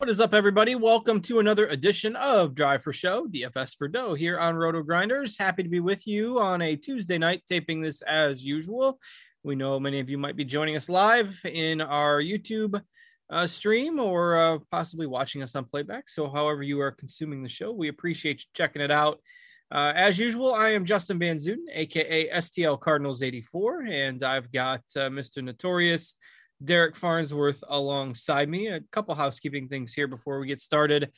What is up, everybody? Welcome to another edition of Drive for Show, DFS for Dough, here on Roto-Grinders. Happy to be with you on a Tuesday night, taping this as usual. We know many of you might be joining us live in our YouTube stream or possibly watching us on playback. So however you are consuming the show, we appreciate you checking it out. As usual, I am Justin Van Zuiden, a.k.a. STL Cardinals 84, and I've got Mr. Notorious Derek Farnsworth alongside me. A couple housekeeping things here before we get started.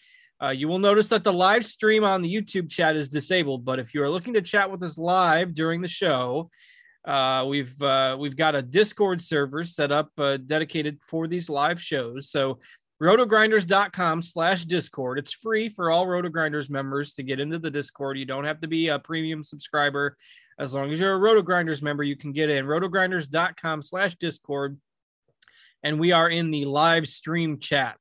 You will notice that the live stream on the YouTube chat is disabled, but if you are looking to chat with us live during the show, we've got a Discord server set up dedicated for these live shows. So rotogrinders.com/Discord. It's free for all Roto-Grinders members to get into the Discord. You don't have to be a premium subscriber. As long as you're a Roto-Grinders member, you can get in. rotogrinders.com/Discord. And we are in the live stream chat,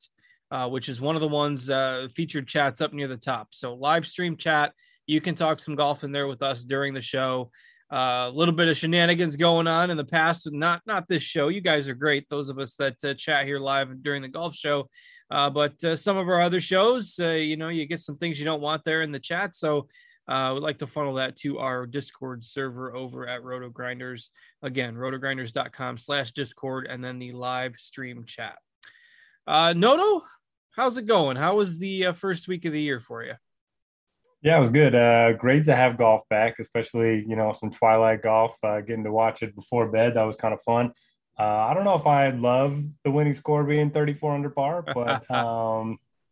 which is one of the ones featured chats up near the top. So live stream chat, you can talk some golf in there with us during the show. A little bit of shenanigans going on in the past. Not this show. You guys are great, those of us that chat here live during the golf show. But some of our other shows, you get some things you don't want there in the chat. So we'd like to funnel that to our Discord server over at Roto-Grinders. Again, rotogrinders.com/Discord, and then the live stream chat. Noto, how's it going? How was the first week of the year for you? Yeah, it was good. Great to have golf back, especially, some twilight golf, getting to watch it before bed. That was kind of fun. I don't know if I love the winning score being 34 under par, but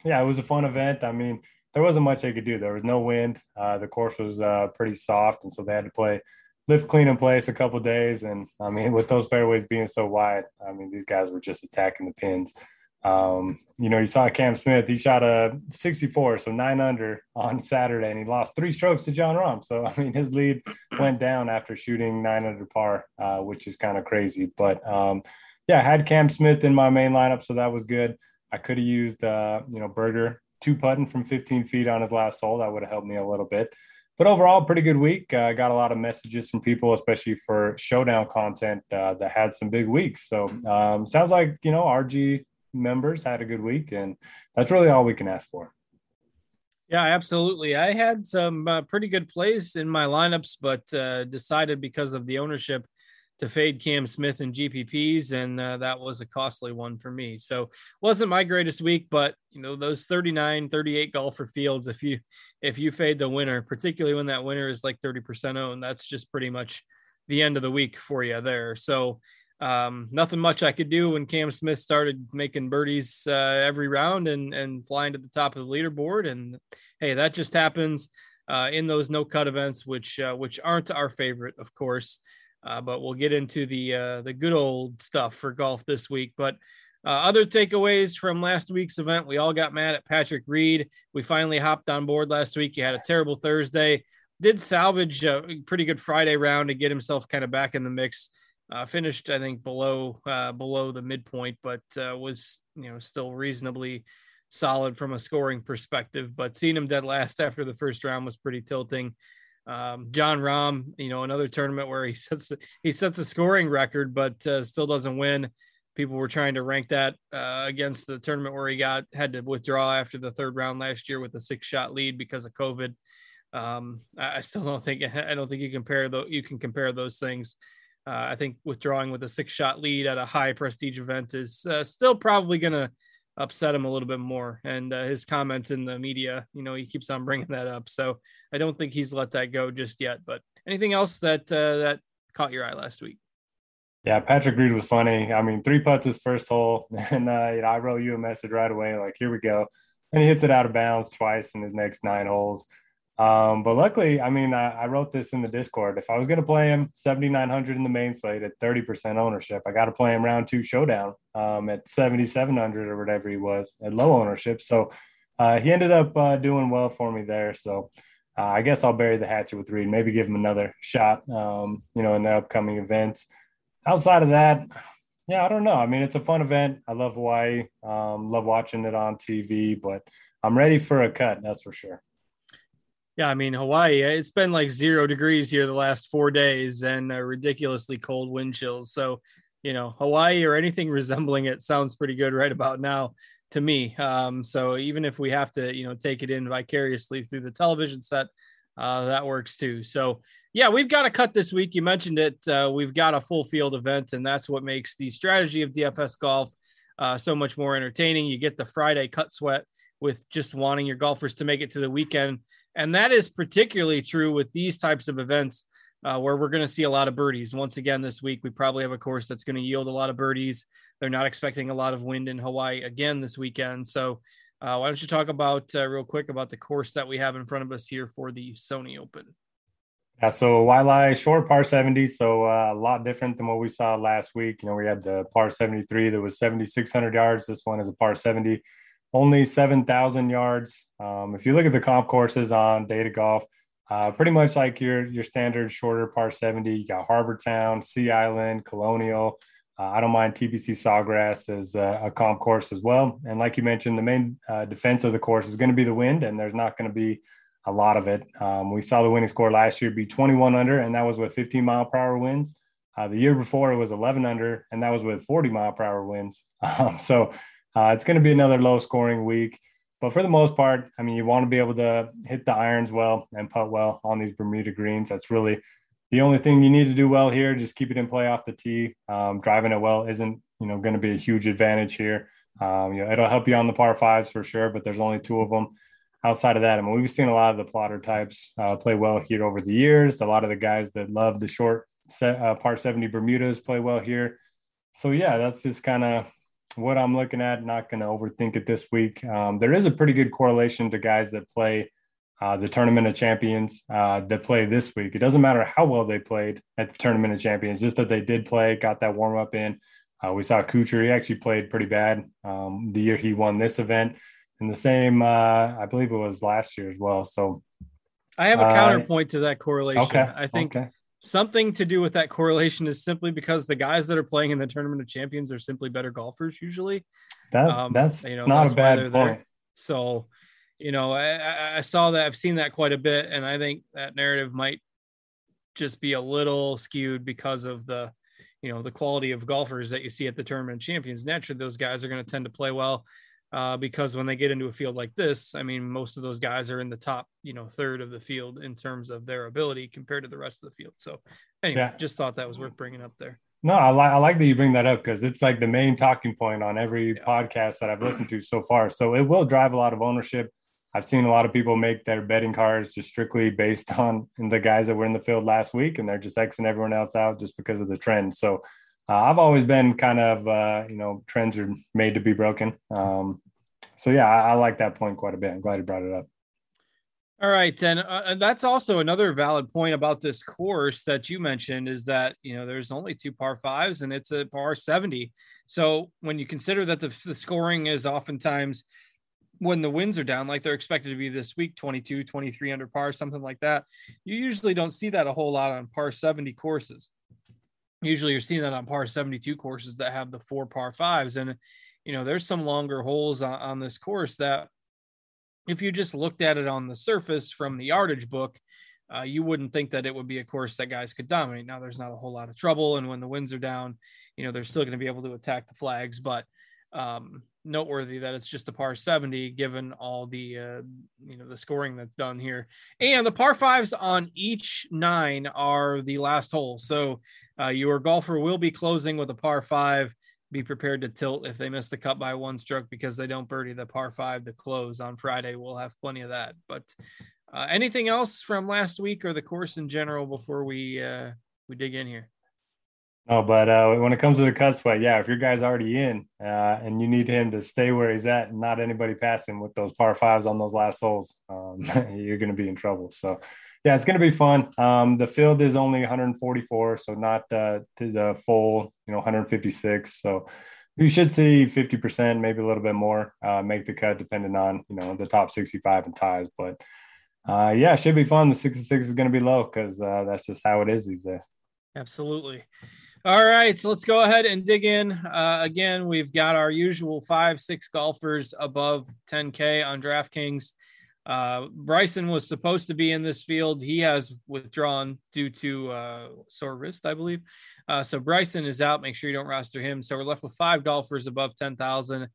yeah, it was a fun event. I mean, there wasn't much they could do. There was no wind. The course was pretty soft, and so they had to play lift clean in place a couple of days. And, I mean, with those fairways being so wide, I mean, these guys were just attacking the pins. You saw Cam Smith. He shot a 64, so 9 under on Saturday, and he lost 3 strokes to John Rahm. So, I mean, his lead went down after shooting 9 under par, which is kind of crazy. But, I had Cam Smith in my main lineup, so that was good. I could have used, Berger 2-putting from 15 feet on his last hole. That would have helped me a little bit. But overall, pretty good week. I got a lot of messages from people, especially for showdown content that had some big weeks. So sounds like, RG members had a good week, and that's really all we can ask for. Yeah, absolutely. I had some pretty good plays in my lineups, but decided because of the ownership to fade Cam Smith and GPPs, and that was a costly one for me. So wasn't my greatest week, but those 39, 38 golfer fields, if you fade the winner, particularly when that winner is like 30% owned, that's just pretty much the end of the week for you there. So nothing much I could do when Cam Smith started making birdies every round and flying to the top of the leaderboard. And hey, that just happens in those no cut events, which aren't our favorite, of course. But we'll get into the good old stuff for golf this week. But other takeaways from last week's event, we all got mad at Patrick Reed. We finally hopped on board last week. He had a terrible Thursday. Did salvage a pretty good Friday round to get himself kind of back in the mix. Finished, I think, below the midpoint, but was still reasonably solid from a scoring perspective. But seeing him dead last after the first round was pretty tilting. John Rahm, another tournament where he sets a scoring record, but still doesn't win. People were trying to rank that against the tournament where he had to withdraw after the third round last year with a 6-shot lead because of COVID. I still don't think you can compare those things. I think withdrawing with a 6-shot lead at a high prestige event is still probably going to upset him a little bit more. And his comments in the media, you know, he keeps on bringing that up. So I don't think he's let that go just yet. But anything else that that caught your eye last week? Yeah, Patrick Reed was funny. I mean, three putts his first hole, and you know, I wrote you a message right away, like, here we go. And he hits it out of bounds twice in his next nine holes. But luckily, I mean, I wrote this in the Discord. If I was going to play him 7,900 in the main slate at 30% ownership, I got to play him round two showdown at 7,700 or whatever he was at low ownership. So he ended up doing well for me there. So I guess I'll bury the hatchet with Reed, maybe give him another shot, you know, in the upcoming events. Outside of that, yeah, I don't know. I mean, it's a fun event. I love Hawaii. Love watching it on TV, but I'm ready for a cut. That's for sure. Yeah, I mean, Hawaii, it's been like 0 degrees here the last 4 days and a ridiculously cold wind chills. So, you know, Hawaii or anything resembling it sounds pretty good right about now to me. So even if we have to, you know, take it in vicariously through the television set, that works too. So, yeah, we've got a cut this week. You mentioned it. We've got a full field event, and that's what makes the strategy of DFS golf so much more entertaining. You get the Friday cut sweat with just wanting your golfers to make it to the weekend. And that is particularly true with these types of events where we're going to see a lot of birdies. Once again, this week, we probably have a course that's going to yield a lot of birdies. They're not expecting a lot of wind in Hawaii again this weekend. So why don't you talk about real quick about the course that we have in front of us here for the Sony Open. Yeah, so Wailea short par 70, so a lot different than what we saw last week. You know, we had the par 73 that was 7,600 yards. This one is a par 70. Only 7,000 yards. If you look at the comp courses on Data Golf, pretty much like your standard shorter par 70, you got Harbor Town, Sea Island, Colonial. I don't mind TPC Sawgrass as a comp course as well. And like you mentioned, the main defense of the course is going to be the wind, and there's not going to be a lot of it. We saw the winning score last year be 21 under, and that was with 15 mile per hour winds. The year before it was 11 under, and that was with 40 mile per hour winds. So it's going to be another low scoring week, but for the most part, I mean, you want to be able to hit the irons well and putt well on these Bermuda greens. That's really the only thing you need to do well here. Just keep it in play off the tee. Driving it well isn't, you know, going to be a huge advantage here. You know, it'll help you on the par fives for sure, but there's only two of them. Outside of that, I mean, we've seen a lot of the plotter types play well here over the years. A lot of the guys that love the short set, par 70 Bermudas play well here. So yeah, that's just kind of what I'm looking at. Not going to overthink it this week. There is a pretty good correlation to guys that play the Tournament of Champions that play this week. It doesn't matter how well they played at the Tournament of Champions, just that they did play, got that warm up in. We saw Kuchar. He actually played pretty bad the year he won this event, and the same I believe it was last year as well. So I have a counterpoint to that correlation. Okay. I think something to do with that correlation is simply because the guys that are playing in the Tournament of Champions are simply better golfers usually. That's you know, not that's a bad point. There. So, you know, I saw that. I've seen that quite a bit, and I think that narrative might just be a little skewed because of the, you know, the quality of golfers that you see at the Tournament of Champions. Naturally, those guys are going to tend to play well because when they get into a field like this, I mean, most of those guys are in the top, you know, third of the field in terms of their ability compared to the rest of the field. So anyway, just thought that was worth bringing up there. No, I like that you bring that up because it's like the main talking point on every podcast that I've listened to so far. So it will drive a lot of ownership. I've seen a lot of people make their betting cards just strictly based on the guys that were in the field last week, and they're just Xing everyone else out just because of the trend. So I've always been kind of, you know, trends are made to be broken. So, yeah, I like that point quite a bit. I'm glad you brought it up. All right. And that's also another valid point about this course that you mentioned is that, you know, there's only two par fives and it's a par 70. So when you consider that the scoring is oftentimes when the winds are down, like they're expected to be this week, 22, 23 under par, something like that. You usually don't see that a whole lot on par 70 courses. Usually you're seeing that on par 72 courses that have the four par fives. And, you know, there's some longer holes on this course that if you just looked at it on the surface from the yardage book, you wouldn't think that it would be a course that guys could dominate. Now there's not a whole lot of trouble. And when the winds are down, you know, they're still going to be able to attack the flags, but noteworthy that it's just a par 70 given all the, you know, the scoring that's done here. And the par fives on each nine are the last hole. So your golfer will be closing with a par five be prepared to tilt if they miss the cut by one stroke because they don't birdie the par five to close on Friday. We'll have plenty of that. But anything else from last week or the course in general before we dig in here? No, but when it comes to the cut sweat, yeah, if your guy's already in and you need him to stay where he's at and not anybody passing with those par fives on those last holes, you're going to be in trouble. So, yeah, it's going to be fun. The field is only 144, so not to the full, 156. So you should see 50%, maybe a little bit more, make the cut depending on, the top 65 and ties. But, yeah, it should be fun. The 66 is going to be low because that's just how it is these days. Absolutely. All right, so let's go ahead and dig in. Again, we've got our usual 5-6 golfers above 10K on DraftKings. Bryson was supposed to be in this field. He has withdrawn due to sore wrist, I believe. So Bryson is out. Make sure you don't roster him. So we're left with five golfers above 10,000.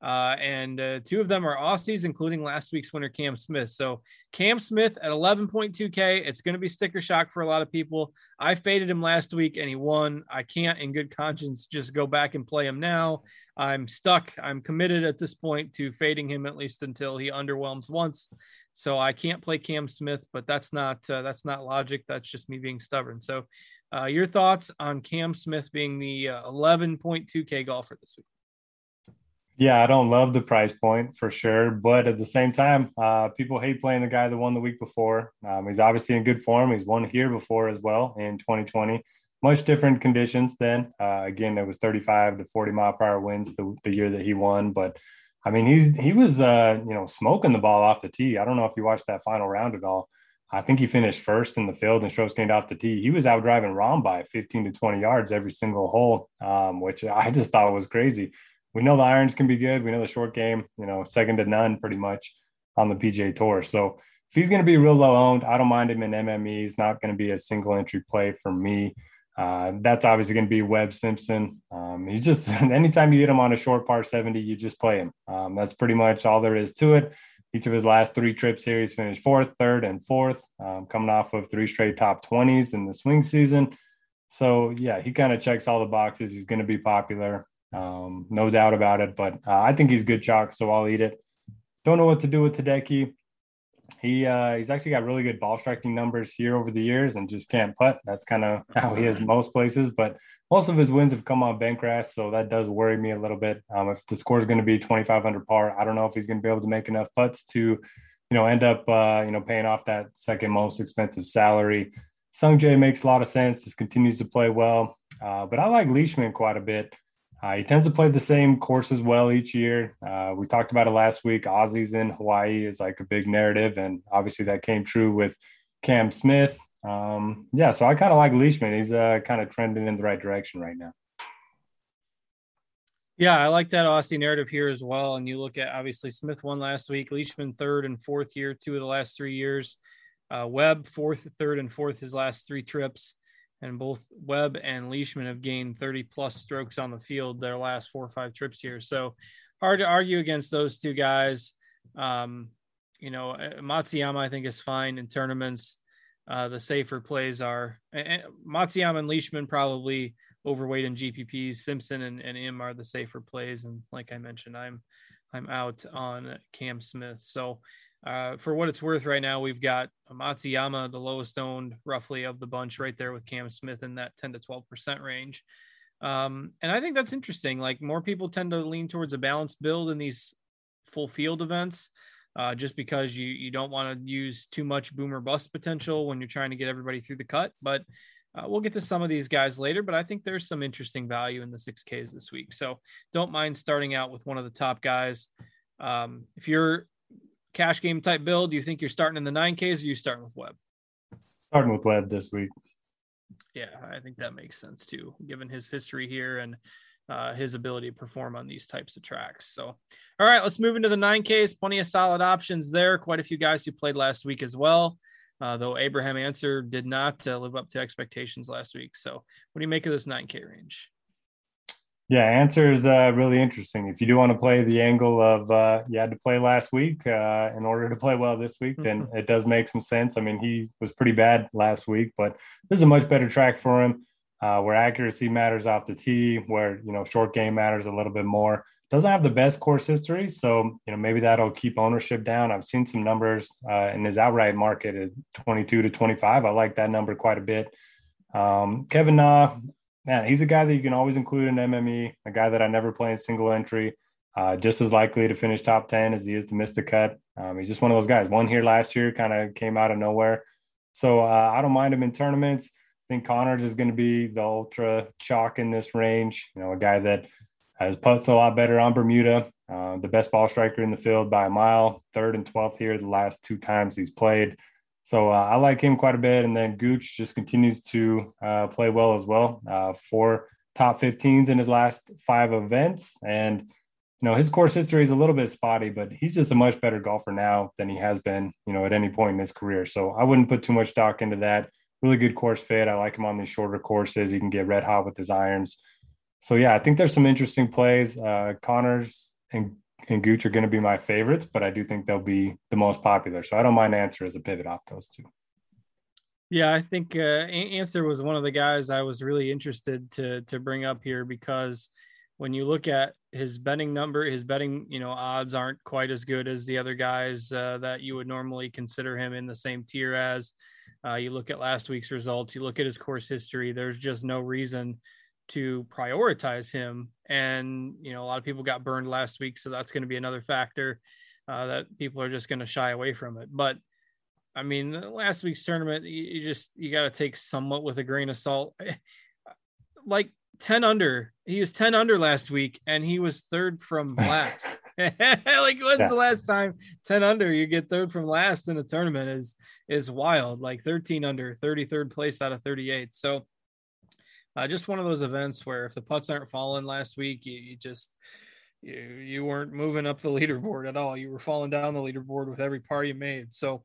And two of them are Aussies, including last week's winner, Cam Smith. So Cam Smith at 11.2K, it's going to be sticker shock for a lot of people. I faded him last week and he won. I can't in good conscience just go back and play him now. I'm stuck. I'm committed at this point to fading him at least until he underwhelms once. So I can't play Cam Smith, but that's not logic. That's just me being stubborn. So your thoughts on Cam Smith being the 11.2K golfer this week? Yeah, I don't love the price point for sure, but at the same time, people hate playing the guy that won the week before. He's obviously in good form. He's won here before as well in 2020. Much different conditions then. Again, there was 35 to 40 mile per hour winds the year that he won. But I mean, he was smoking the ball off the tee. I don't know if you watched that final round at all. I think he finished first in the field and strokes gained off the tee. He was out driving Rahm by 15 to 20 yards every single hole, which I just thought was crazy. We know the irons can be good. We know the short game, second to none pretty much on the PGA Tour. So if he's going to be real low owned, I don't mind him in MME. He's not going to be a single entry play for me. That's obviously going to be Webb Simpson. He's just, anytime you hit him on a short par 70, you just play him. That's pretty much all there is to it. Each of his last three trips here, he's finished fourth, third, and fourth, coming off of three straight top 20s in the swing season. So yeah, he kind of checks all the boxes. He's going to be popular. No doubt about it, but I think he's good chalk, so I'll eat it. Don't know what to do with Hideki. He's actually got really good ball striking numbers here over the years and just can't putt. That's kind of how he is most places, but most of his wins have come on bank grass, so that does worry me a little bit. If the score is going to be 2,500 par, I don't know if he's going to be able to make enough putts to, end up, paying off that second most expensive salary. Sungjae makes a lot of sense. Just continues to play well, but I like Leishman quite a bit. He tends to play the same courses well each year. We talked about it last week. Aussies in Hawaii is like a big narrative, and obviously that came true with Cam Smith. So I kind of like Leishman. He's kind of trending in the right direction right now. Yeah, I like that Aussie narrative here as well. And you look at, obviously, Smith won last week. Leishman third and fourth year, two of the last 3 years. Webb fourth, third, and fourth his last three trips. And both Webb and Leishman have gained 30-plus strokes on the field their last 4 or 5 trips here. So hard to argue against those two guys. Matsuyama, I think, is fine in tournaments. The safer plays are Matsuyama and Leishman probably overweight in GPPs. Simpson and M are the safer plays. And like I mentioned, I'm out on Cam Smith. So for what it's worth right now, we've got Matsuyama, the lowest owned roughly of the bunch right there with Cam Smith in that 10 to 12% range. And I think that's interesting. Like more people tend to lean towards a balanced build in these full field events just because you don't want to use too much boom or bust potential when you're trying to get everybody through the cut. But we'll get to some of these guys later, but I think there's some interesting value in the 6Ks this week. So don't mind starting out with one of the top guys. If you're cash game type build, do you think you're starting in the 9Ks or you starting with Webb? Starting with Webb this week. Yeah, I think that makes sense too, given his history here and his ability to perform on these types of tracks. So, all right, let's move into the 9Ks. Plenty of solid options there. Quite a few guys who played last week as well, though Abraham Ancer did not live up to expectations last week. So what do you make of this 9K range? Yeah, Answer is really interesting. If you do want to play the angle of you had to play last week in order to play well this week, then it does make some sense. I mean, he was pretty bad last week, but this is a much better track for him. where accuracy matters off the tee, where, you know, short game matters a little bit more. Doesn't have the best course history, so, you know, maybe that'll keep ownership down. I've seen some numbers in his outright market at 22 to 25. I like that number quite a bit. Kevin Na, man, he's a guy that you can always include in MME, a guy that I never play in single entry, just as likely to finish top 10 as he is to miss the cut. He's just one of those guys. Won here last year, kind of came out of nowhere. So I don't mind him in tournaments. I think Connors is going to be the ultra chalk in this range, you know, a guy that his putts a lot better on Bermuda, the best ball striker in the field by a mile, third and 12th here the last two times he's played. So I like him quite a bit. And then Gooch just continues to play well as well. Four top 15s in his last five events. And, you know, his course history is a little bit spotty, but he's just a much better golfer now than he has been, you know, at any point in his career. So I wouldn't put too much stock into that. Really good course fit. I like him on these shorter courses. He can get red hot with his irons. So, yeah, I think there's some interesting plays. Connors and Gooch are going to be my favorites, but I do think they'll be the most popular. So I don't mind Ancer as a pivot off those two. Yeah, I think Ancer was one of the guys I was really interested to bring up here, because when you look at his betting number, his betting, you know, odds aren't quite as good as the other guys that you would normally consider him in the same tier as. You look at last week's results, you look at his course history, there's just no reason to prioritize him. And, you know, a lot of people got burned last week. So that's going to be another factor that people are just going to shy away from it. But I mean, last week's tournament, you got to take somewhat with a grain of salt. Like 10 under, he was 10 under last week and he was third from last. Like when's the last time 10 under you get third from last in a tournament is wild. Like 13 under, 33rd place out of 38. So just one of those events where if the putts aren't falling last week, you weren't moving up the leaderboard at all. You were falling down the leaderboard with every par you made. So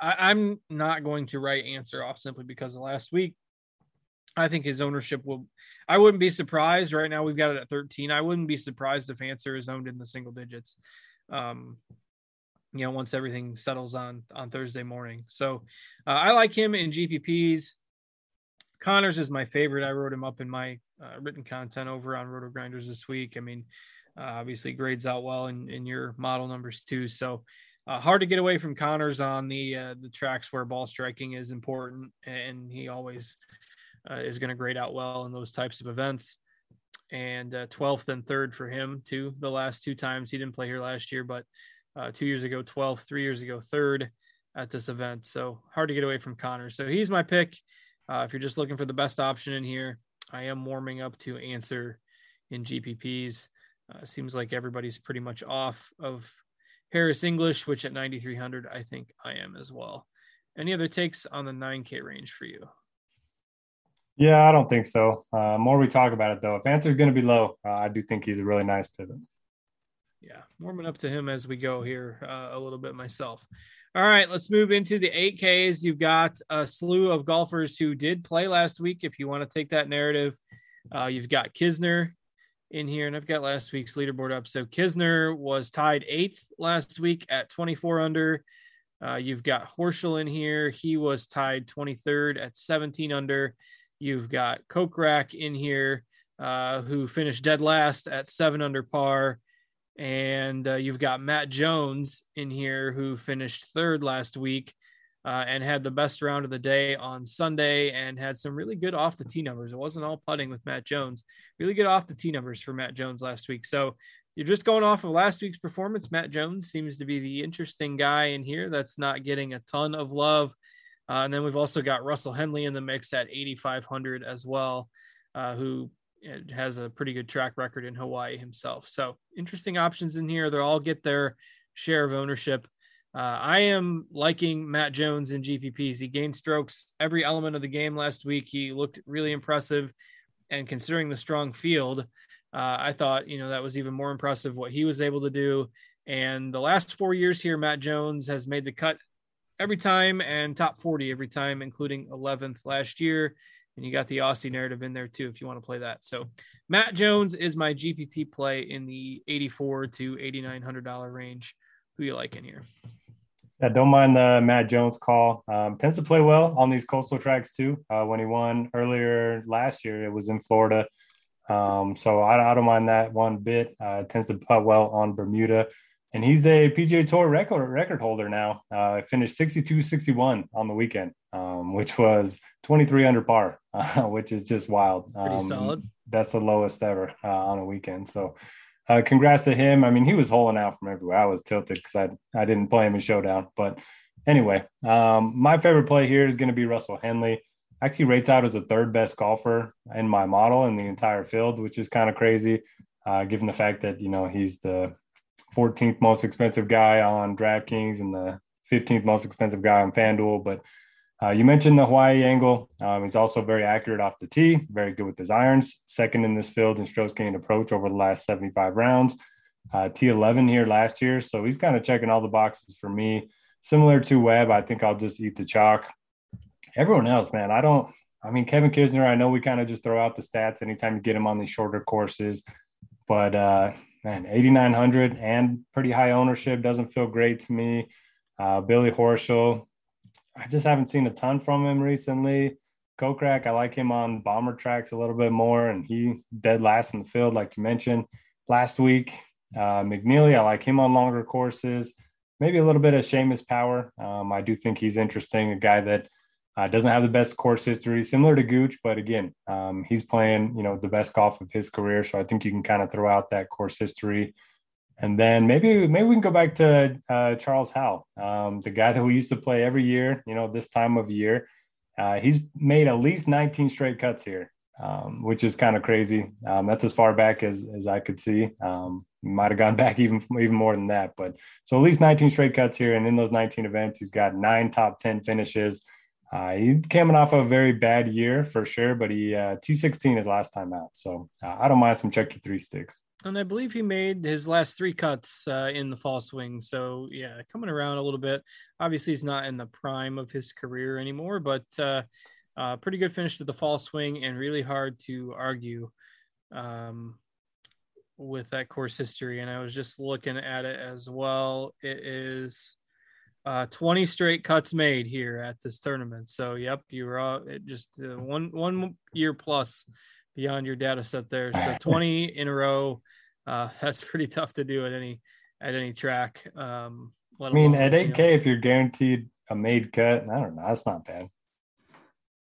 I'm not going to write Ancer off simply because of last week. I think his ownership will – I wouldn't be surprised. Right now we've got it at 13. I wouldn't be surprised if Ancer is owned in the single digits, you know, once everything settles on Thursday morning. So I like him in GPPs. Connors is my favorite. I wrote him up in my written content over on Roto-Grinders this week. I mean, obviously grades out well in your model numbers too. So hard to get away from Connors on the tracks where ball striking is important, and he always is going to grade out well in those types of events. And 12th and third for him too. The last two times he didn't play here last year, but 2 years ago, 12th, 3 years ago, third at this event. So hard to get away from Connors. So he's my pick. If you're just looking for the best option in here, I am warming up to Ancer in GPPs. Seems like everybody's pretty much off of Harris English, which at 9,300, I think I am as well. Any other takes on the 9K range for you? Yeah, I don't think so. More we talk about it, though. If Ancer's going to be low, I do think he's a really nice pivot. Yeah, warming up to him as we go here a little bit myself. All right, let's move into the 8Ks. You've got a slew of golfers who did play last week. If you want to take that narrative, you've got Kisner in here, and I've got last week's leaderboard up. So Kisner was tied 8th last week at 24 under. You've got Horschel in here. He was tied 23rd at 17 under. You've got Kokrak in here, who finished dead last at 7 under par. And you've got Matt Jones in here, who finished third last week and had the best round of the day on Sunday and had some really good off the tee numbers. It wasn't all putting with Matt Jones, really good off the tee numbers for Matt Jones last week. So you're just going off of last week's performance. Matt Jones seems to be the interesting guy in here that's not getting a ton of love. And then we've also got Russell Henley in the mix at 8,500 as well, who has a pretty good track record in Hawaii himself. So interesting options in here. They'll all get their share of ownership. I am liking Matt Jones in GPPs. He gained strokes every element of the game last week. He looked really impressive, and considering the strong field, I thought, you know, that was even more impressive what he was able to do. And the last 4 years here, Matt Jones has made the cut every time and top 40 every time, including 11th last year. And you got the Aussie narrative in there too, if you want to play that. So Matt Jones is my GPP play in the $8,400 to $8,900 range. Who you like in here? Yeah, don't mind the Matt Jones call. Tends to play well on these coastal tracks too. When he won earlier last year, it was in Florida. So I don't mind that one bit. Tends to putt well on Bermuda. And he's a PGA Tour record holder now. Finished 62-61 on the weekend, which was 23 under par, which is just wild. Pretty solid. That's the lowest ever on a weekend. So congrats to him. I mean, he was holing out from everywhere. I was tilted because I didn't play him in Showdown. But anyway, my favorite play here is going to be Russell Henley. Actually rates out as the third best golfer in my model in the entire field, which is kind of crazy, given the fact that, you know, he's the 14th most expensive guy on DraftKings and the 15th most expensive guy on FanDuel. But you mentioned the Hawaii angle. He's also very accurate off the tee, very good with his irons, second in this field in strokes gained approach over the last 75 rounds. T11 here last year. So he's kind of checking all the boxes for me. Similar to Webb, I think I'll just eat the chalk. Everyone else, man, Kevin Kisner, I know we kind of just throw out the stats anytime you get him on these shorter courses, but man, 8,900 and pretty high ownership doesn't feel great to me. Billy Horschel, I just haven't seen a ton from him recently. Kokrak, I like him on bomber tracks a little bit more, and he dead last in the field, like you mentioned last week. McNeely, I like him on longer courses. Maybe a little bit of Seamus Power. I do think he's interesting, a guy that doesn't have the best course history, similar to Gooch, but again, he's playing, you know, the best golf of his career. So I think you can kind of throw out that course history. And then maybe we can go back to Charles Howell, the guy that we used to play every year, you know, this time of year. He's made at least 19 straight cuts here, which is kind of crazy. That's as far back as I could see. Might have gone back even more than that. But so at least 19 straight cuts here. And in those 19 events, he's got 9 top 10 finishes. He's coming off a very bad year for sure, but he T16 his last time out. So I don't mind some check your three sticks. And I believe he made his last 3 cuts in the fall swing. So, yeah, coming around a little bit. Obviously, he's not in the prime of his career anymore, but pretty good finish to the fall swing and really hard to argue with that course history. And I was just looking at it as well. It is 20 straight cuts made here at this tournament. So, yep, you were just one year plus beyond your data set there. So 20 in a row, that's pretty tough to do at any track. I mean, at 8K, if you're guaranteed a made cut, I don't know, that's not bad.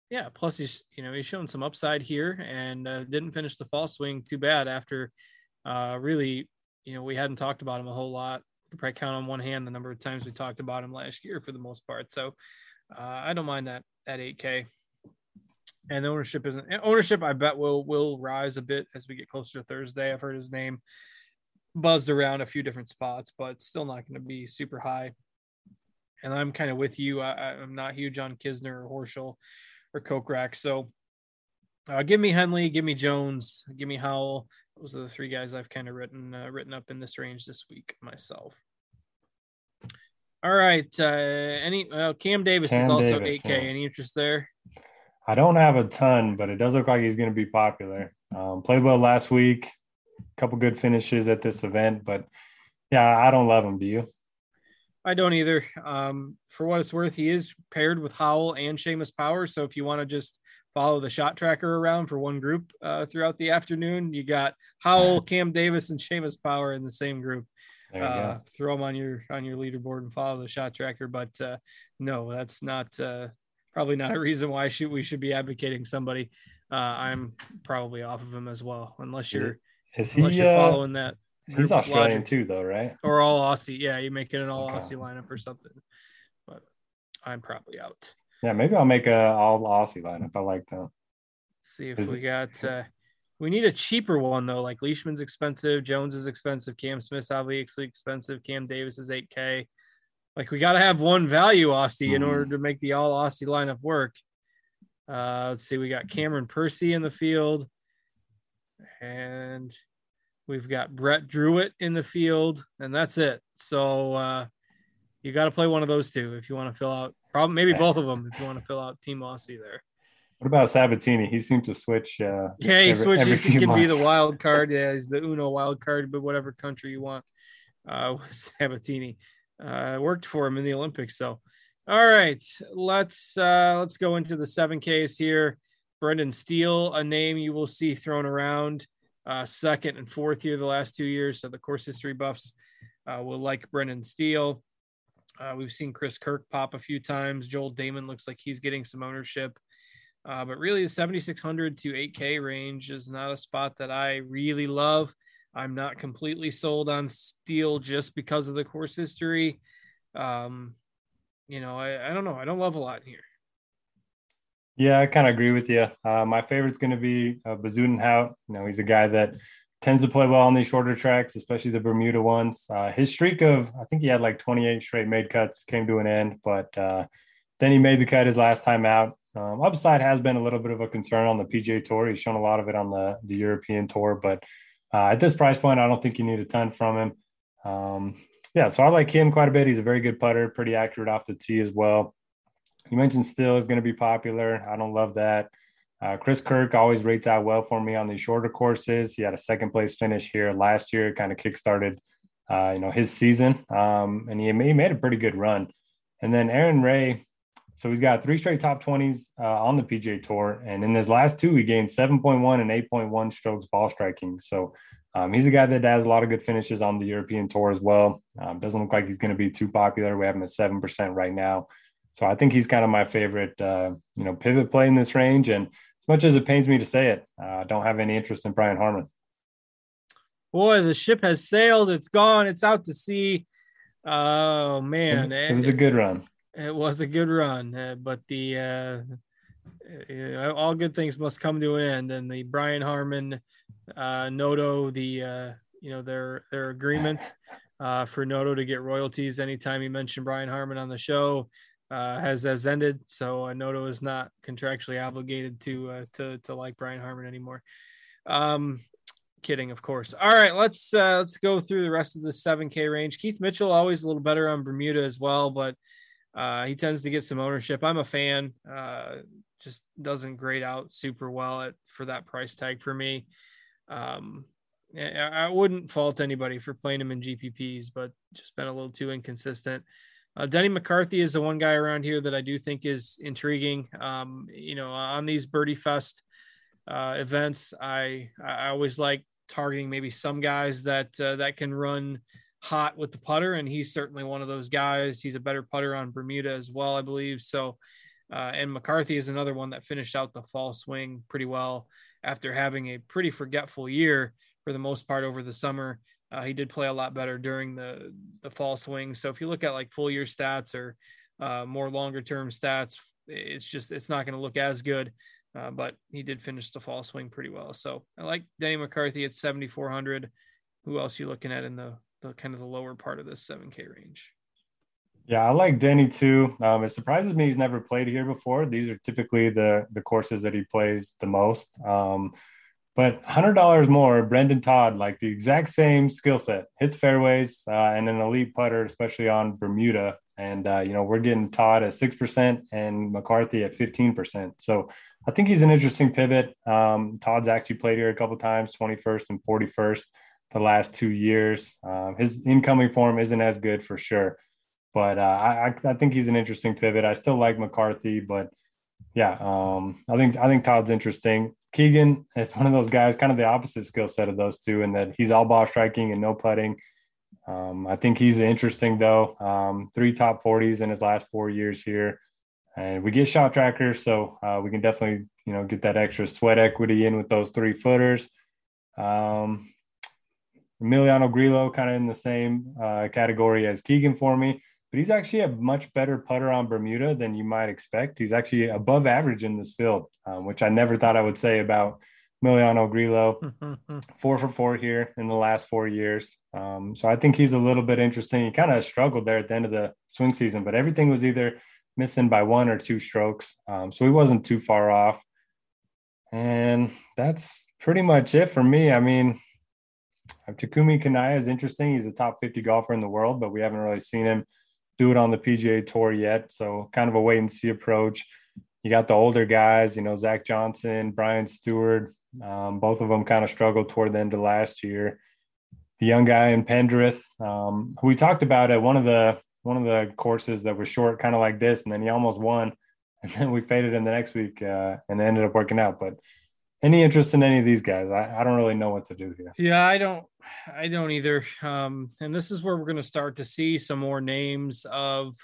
Yeah, plus he's shown some upside here and didn't finish the fall swing too bad after really, you know, we hadn't talked about him a whole lot. You probably count on one hand the number of times we talked about him last year for the most part. So I don't mind that at 8K. And ownership, I bet, will rise a bit as we get closer to Thursday. I've heard his name buzzed around a few different spots, but still not going to be super high. And I'm kind of with you. I'm not huge on Kisner or Horschel or Kokrak. So give me Henley, give me Jones, give me Howell. Those are the 3 guys I've kind of written up in this range this week myself. All right. Cam Davis is also 8K. Yeah. Any interest there? I don't have a ton, but it does look like he's going to be popular. Played well last week, a couple good finishes at this event, but yeah, I don't love him. Do you? I don't either. For what it's worth, he is paired with Howell and Seamus Power. So if you want to just follow the shot tracker around for one group throughout the afternoon, you got Howell, Cam Davis, and Seamus Power in the same group. Throw them on your leaderboard and follow the shot tracker. But no, that's not probably not a reason why we should be advocating somebody. I'm probably off of him as well, unless you're following that. He's Australian logic. Too, though, right? Or all Aussie. Yeah, you make it an all Aussie lineup or something. But I'm probably out. Yeah, maybe I'll make a all Aussie lineup. I like that. See if we got. We need a cheaper one though. Like Leishman's expensive, Jones is expensive, Cam Smith's obviously expensive, Cam Davis is 8K. Like we got to have one value Aussie in order to make the all Aussie lineup work. Let's see, we got Cameron Percy in the field, and we've got Brett Druitt in the field, and that's it. So you got to play one of those two if you want to fill out. Probably maybe both of them if you want to fill out Team Aussie there. What about Sabatini? He seems to switch. He switches. He can be the wild card. Yeah, he's the Uno wild card, but whatever country you want with Sabatini. Worked for him in the Olympics. So, all right, let's go into the 7Ks here. Brendan Steele, a name you will see thrown around second and fourth year, the last 2 years. So the course history buffs will like Brendan Steele. We've seen Chris Kirk pop a few times. Joel Damon looks like he's getting some ownership. But really the 7,600 to 8K range is not a spot that I really love. I'm not completely sold on Steele just because of the course history. I don't know. I don't love a lot here. Yeah, I kind of agree with you. My favorite's going to be Bezuidenhout. He's a guy that tends to play well on these shorter tracks, especially the Bermuda ones. His streak of, I think he had like 28 straight made cuts, came to an end, but then he made the cut his last time out. Upside has been a little bit of a concern on the PGA Tour. He's shown a lot of it on the European Tour, but at this price point, I don't think you need a ton from him. So I like him quite a bit. He's a very good putter, pretty accurate off the tee as well. You mentioned Steele is going to be popular. I don't love that. Chris Kirk always rates out well for me on these shorter courses. He had a second place finish here last year. It kind of kickstarted, his season, and he made a pretty good run. And then Aaron Ray. So he's got three straight top 20s on the PGA Tour. And in his last two, he gained 7.1 and 8.1 strokes ball striking. So he's a guy that has a lot of good finishes on the European Tour as well. Doesn't look like he's going to be too popular. We have him at 7% right now. So I think he's kind of my favorite, pivot play in this range. And as much as it pains me to say it, I don't have any interest in Brian Harman. Boy, the ship has sailed. It's gone. It's out to sea. Oh, man. It was a good run. It was a good run, but all good things must come to an end. And the Brian Harman, Noto, their agreement for Noto to get royalties anytime you mention Brian Harman on the show has ended. So Noto is not contractually obligated to like Brian Harman anymore. Kidding, of course. All right, let's go through the rest of the 7K range. Keith Mitchell always a little better on Bermuda as well, but. He tends to get some ownership. I'm a fan, just doesn't grade out super well for that price tag for me. I wouldn't fault anybody for playing him in GPPs, but just been a little too inconsistent. Denny McCarthy is the one guy around here that I do think is intriguing. On these Birdie Fest events, I always like targeting maybe some guys that can run hot with the putter, and he's certainly one of those guys. He's a better putter on Bermuda as well, I believe. So and McCarthy is another one that finished out the fall swing pretty well after having a pretty forgetful year for the most part over the summer. He did play a lot better during the fall swing. So if you look at like full year stats or more longer term stats, it's not going to look as good, but he did finish the fall swing pretty well. So I like Denny McCarthy at 7,400. Who else are you looking at in the kind of the lower part of this 7K range? Yeah, I like Denny too. It surprises me he's never played here before. These are typically the courses that he plays the most. But $100 more, Brendan Todd, like the exact same skill set, hits fairways and an elite putter, especially on Bermuda. And, we're getting Todd at 6% and McCarthy at 15%. So I think he's an interesting pivot. Todd's actually played here a couple of times, 21st and 41st. The last 2 years. His incoming form isn't as good for sure, but I think he's an interesting pivot. I still like McCarthy, but yeah, I think Todd's interesting. Keegan is one of those guys, kind of the opposite skill set of those two, in that he's all ball striking and no putting. I think he's interesting though. Three top 40s in his last 4 years here, and we get shot trackers, so we can definitely get that extra sweat equity in with those 3-footers. Emiliano Grillo kind of in the same category as Keegan for me, but he's actually a much better putter on Bermuda than you might expect. He's actually above average in this field, which I never thought I would say about Emiliano Grillo. 4 for 4 here in the last 4 years. So I think he's a little bit interesting. He kind of struggled there at the end of the swing season, but everything was either missing by 1 or 2 strokes. So he wasn't too far off. And that's pretty much it for me. I mean, Takumi Kanaya is interesting. He's a top 50 golfer in the world, but we haven't really seen him do it on the PGA Tour yet. So kind of a wait and see approach. You got the older guys, Zach Johnson, Brian Stewart, both of them kind of struggled toward the end of last year. the young guy in Pendrith, who we talked about at one of the courses that was short, kind of like this, and then he almost won. And then we faded him the next week and ended up working out. But any interest in any of these guys? I don't really know what to do here. Yeah, I don't either. And this is where we're going to start to see some more names of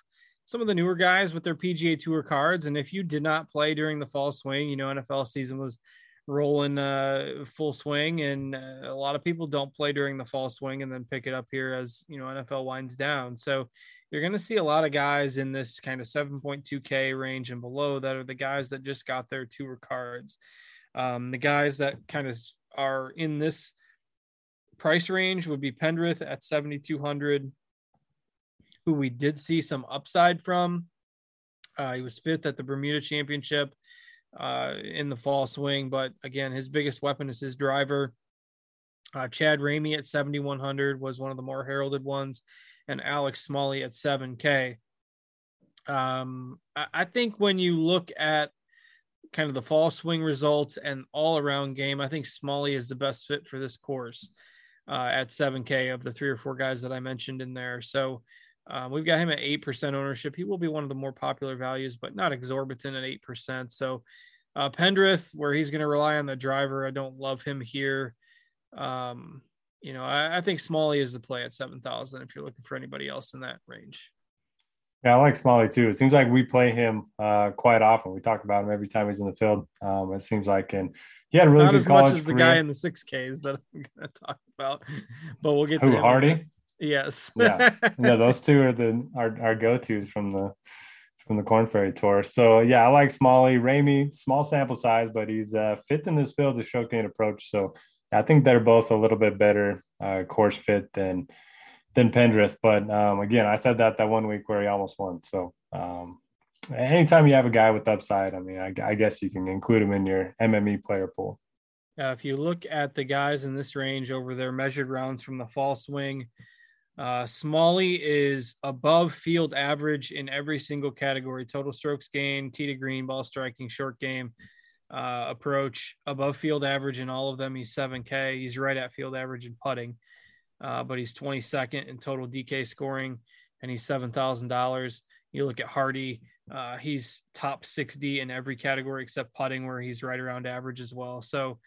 some of the newer guys with their PGA Tour cards. And if you did not play during the fall swing, you know, NFL season was rolling full swing, and a lot of people don't play during the fall swing and then pick it up here as, you know, NFL winds down. So you're going to see a lot of guys in this kind of 7.2K range and below that are the guys that just got their tour cards. The guys that kind of are in this price range would be Pendrith at 7,200, who we did see some upside from. He was fifth at the Bermuda Championship in the fall swing, but again, his biggest weapon is his driver. Chad Ramey at 7,100 was one of the more heralded ones, and Alex Smalley at 7K. I think when you look at kind of the fall swing results and all around game, I think Smalley is the best fit for this course at 7K of the three or four guys that I mentioned in there. So we've got him at 8% ownership. He will be one of the more popular values, but not exorbitant at 8%. So Pendrith, where he's going to rely on the driver, I don't love him here. You know, I think Smalley is the play at 7,000 if you're looking for anybody else in that range. Yeah, I like Smalley too. It seems like we play him quite often. We talk about him every time he's in the field, it seems like. And he had a really good college career. Not as much as the guy in the 6Ks that I'm going to talk about, but we'll get to him. Who, Hardy? Yes. Yeah, those two are our go-tos from the Corn Ferry Tour. So, yeah, I like Smalley. Ramey, small sample size, but he's fifth in this field to stroke gain approach, so I think they're both a little bit better course fit than Pendrith. But again, I said that one week where he almost won. So anytime you have a guy with upside, I mean, I guess you can include him in your MME player pool. If you look at the guys in this range over their measured rounds from the fall swing, Smalley is above field average in every single category: total strokes gained, tee to green, ball striking, short game, approach. Above field average in all of them. He's 7K. He's right at field average in putting, but he's 22nd in total DK scoring, and he's $7,000. You look at Hardy, he's top 60 in every category except putting, where he's right around average as well. So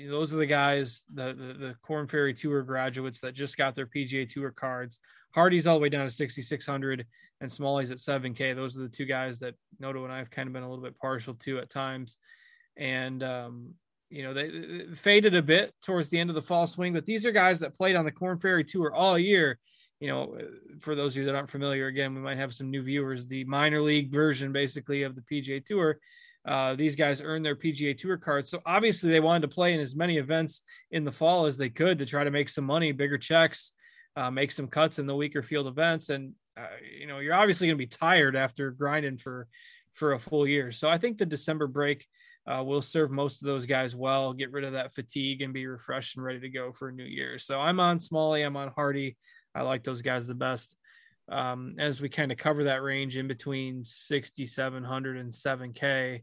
those are the guys, the Corn Ferry Tour graduates that just got their PGA Tour cards. Hardy's all the way down to 6,600, and Smalley's at 7K. Those are the two guys that Noto and I have kind of been a little bit partial to at times. And, you know, they faded a bit towards the end of the fall swing, but these are guys that played on the Corn Ferry Tour all year. You know, for those of you that aren't familiar, again, we might have some new viewers, the minor league version basically of the PGA Tour. These guys earned their PGA Tour cards. So obviously they wanted to play in as many events in the fall as they could to try to make some money, bigger checks, make some cuts in the weaker field events. And, you know, you're obviously going to be tired after grinding for a full year. So I think the December break will serve most of those guys well, get rid of that fatigue and be refreshed and ready to go for a new year. So I'm on Smalley. I'm on Hardy. I like those guys the best. As we kind of cover that range in between 6,700 and 7K,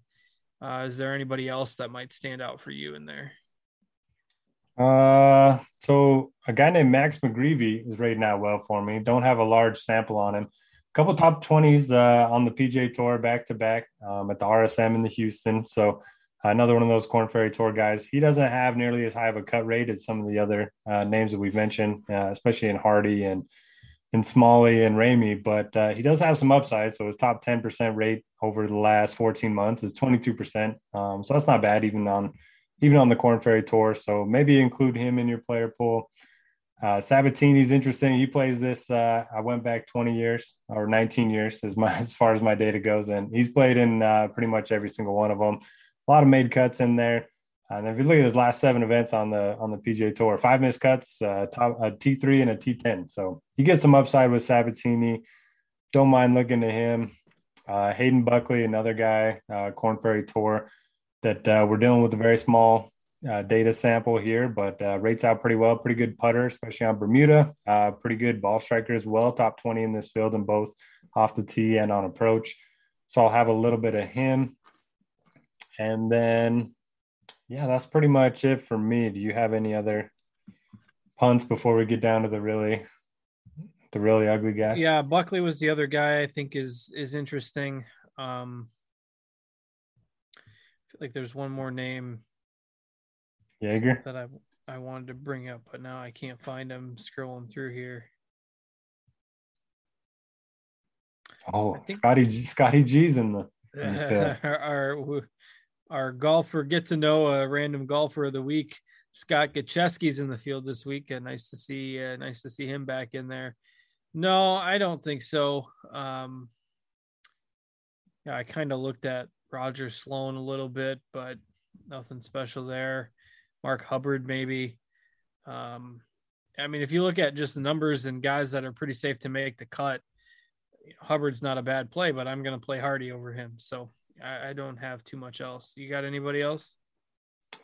is there anybody else that might stand out for you in there? So a guy named Max McGreevy is rating out well for me. Don't have a large sample on him. A couple top 20s on the PGA Tour back-to-back at the RSM and the Houston. So another one of those Corn Ferry Tour guys. He doesn't have nearly as high of a cut rate as some of the other names that we've mentioned, especially in Hardy and Smalley and Ramey, but he does have some upside. So his top 10% rate over the last 14 months is 22%. So that's not bad, even on the Corn Ferry Tour. So maybe include him in your player pool. Sabatini's interesting. He plays this. I went back 20 years or 19 years as far as my data goes. And he's played in pretty much every single one of them. A lot of made cuts in there. And if you look at his last seven events on the PGA Tour, 5 missed cuts, a T3 and a T10. So you get some upside with Sabatini. Don't mind looking to him. Hayden Buckley, another guy, Corn Ferry Tour, that we're dealing with a very small data sample here, but rates out pretty well. Pretty good putter, especially on Bermuda. Pretty good ball striker as well. Top 20 in this field in both off the tee and on approach. So I'll have a little bit of him. And then... yeah, that's pretty much it for me. Do you have any other punts before we get down to the really ugly guys. Yeah, Buckley was the other guy I think is interesting. I feel like there's one more name. Jaeger? That I wanted to bring up, but now I can't find him. Scrolling through here. Oh, Scotty G's in the field. Our golfer get to know a random golfer of the week. Scott Gutschewski's in the field this week. Nice to see him back in there. No, I don't think so. Yeah, I kind of looked at Roger Sloan a little bit, but nothing special there. Mark Hubbard, maybe. I mean, if you look at just the numbers and guys that are pretty safe to make the cut, Hubbard's not a bad play, but I'm going to play Hardy over him. So I don't have too much else. You got anybody else?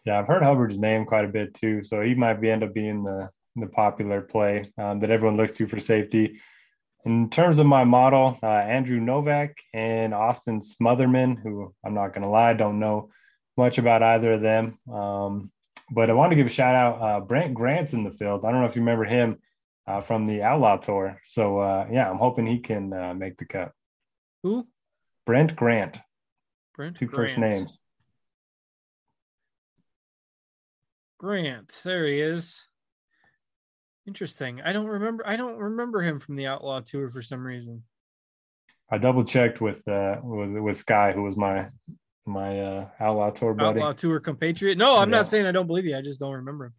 Yeah, I've heard Hubbard's name quite a bit too. So he might end up being the popular play that everyone looks to for safety. In terms of my model, Andrew Novak and Austin Smotherman, who I'm not going to lie, don't know much about either of them. But I want to give a shout out. Brent Grant's in the field. I don't know if you remember him from the Outlaw Tour. So yeah, I'm hoping he can make the cut. Who? Brent Grant. First names. Grant, there he is. Interesting. I don't remember him from the Outlaw Tour for some reason. I double checked with Sky, who was my Outlaw Tour buddy. Outlaw Tour compatriot. No, I'm not saying I don't believe you. I just don't remember him.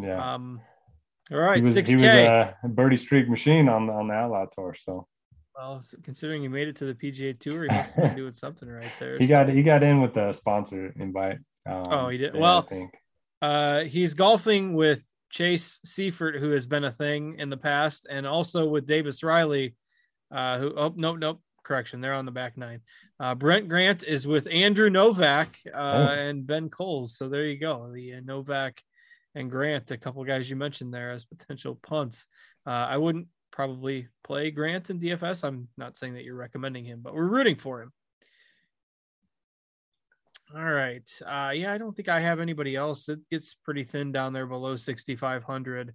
Yeah. All right. He was a birdie streak machine on the Outlaw Tour. So. Well, considering he made it to the PGA Tour, he must have been doing something right there. He got in with a sponsor invite. He did. Well, I think. He's golfing with Chase Seifert, who has been a thing in the past, and also with Davis Riley, correction, they're on the back nine. Brent Grant is with Andrew Novak and Ben Coles. So there you go. The Novak and Grant, a couple guys you mentioned there as potential punts. I wouldn't probably play Grant in DFS. I'm not saying that you're recommending him, but we're rooting for him. All right. I don't think I have anybody else. It gets pretty thin down there below 6,500.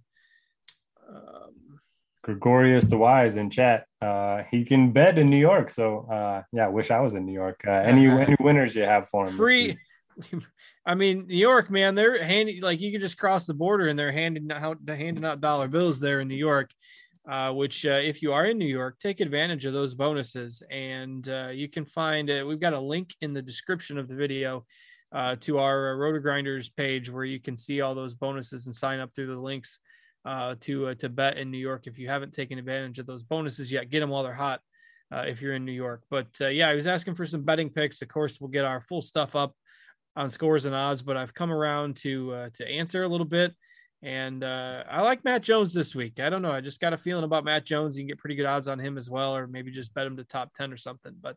Gregorius the Wise in chat. He can bet in New York. So, I wish I was in New York. Any winners you have for him? Free. I mean, New York, man, they're handy. Like, you could just cross the border and they're handing out dollar bills there in New York, which if you are in New York, take advantage of those bonuses. And you can find it. We've got a link in the description of the video to our Roto-Grinders page where you can see all those bonuses and sign up through the links to bet in New York. If you haven't taken advantage of those bonuses yet, get them while they're hot if you're in New York. But I was asking for some betting picks. Of course, we'll get our full stuff up on scores and odds, but I've come around to answer a little bit. And I like Matt Jones this week. I don't know. I just got a feeling about Matt Jones. You can get pretty good odds on him as well, or maybe just bet him to top 10 or something. But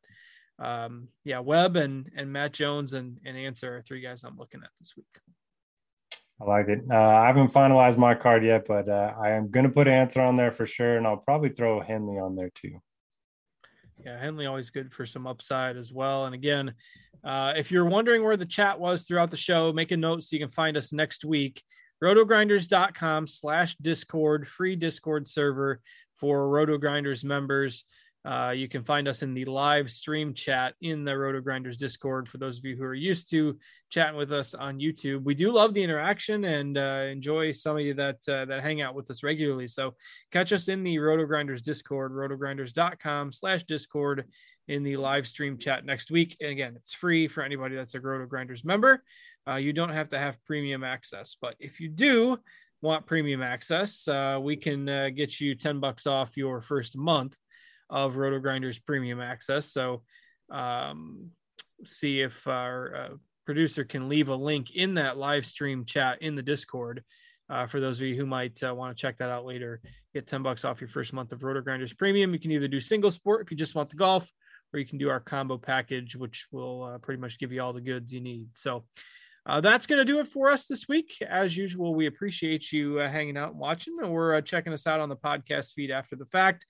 Webb and Matt Jones and Ancer are three guys I'm looking at this week. I like it. I haven't finalized my card yet, but I am going to put Ancer on there for sure. And I'll probably throw Henley on there too. Yeah, Henley always good for some upside as well. And again, if you're wondering where the chat was throughout the show, make a note so you can find us next week. Rotogrinders.com/Discord, free Discord server for Roto-Grinders members. You can find us in the live stream chat in the Roto-Grinders Discord for those of you who are used to chatting with us on YouTube. We do love the interaction and enjoy some of you that hang out with us regularly. So catch us in the Roto-Grinders Discord, Rotogrinders.com/Discord in the live stream chat next week. And again, it's free for anybody that's a Roto-Grinders member. You don't have to have premium access, but if you do want premium access, we can get you $10 off your first month of Roto-Grinders premium access. So see if our producer can leave a link in that live stream chat in the Discord for those of you who might want to check that out later. Get $10 off your first month of Roto-Grinders premium. You can either do single sport if you just want the golf, or you can do our combo package, which will pretty much give you all the goods you need. So that's going to do it for us this week. As usual, we appreciate you hanging out and watching, or checking us out on the podcast feed after the fact.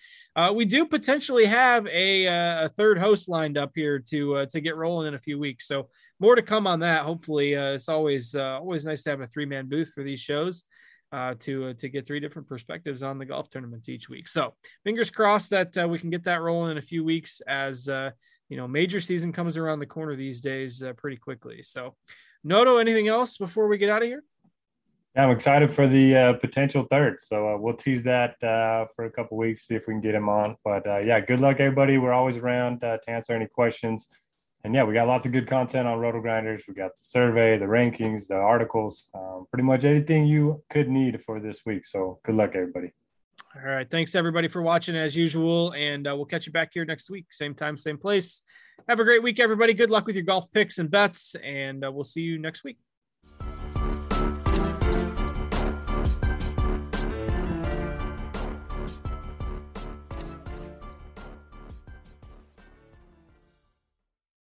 We do potentially have a third host lined up here to get rolling in a few weeks. So more to come on that. Hopefully it's always nice to have a 3-man booth for these shows. to get three different perspectives on the golf tournaments each week. So fingers crossed that we can get that rolling in a few weeks as, you know, major season comes around the corner these days pretty quickly. So Noto, anything else before we get out of here? Yeah, I'm excited for the potential third. So we'll tease that for a couple weeks, see if we can get him on. But yeah, good luck, everybody. We're always around to answer any questions. And yeah, we got lots of good content on Roto-Grinders. We got the survey, the rankings, the articles, pretty much anything you could need for this week. So good luck, everybody. All right. Thanks, everybody, for watching as usual. And we'll catch you back here next week. Same time, same place. Have a great week, everybody. Good luck with your golf picks and bets. And we'll see you next week.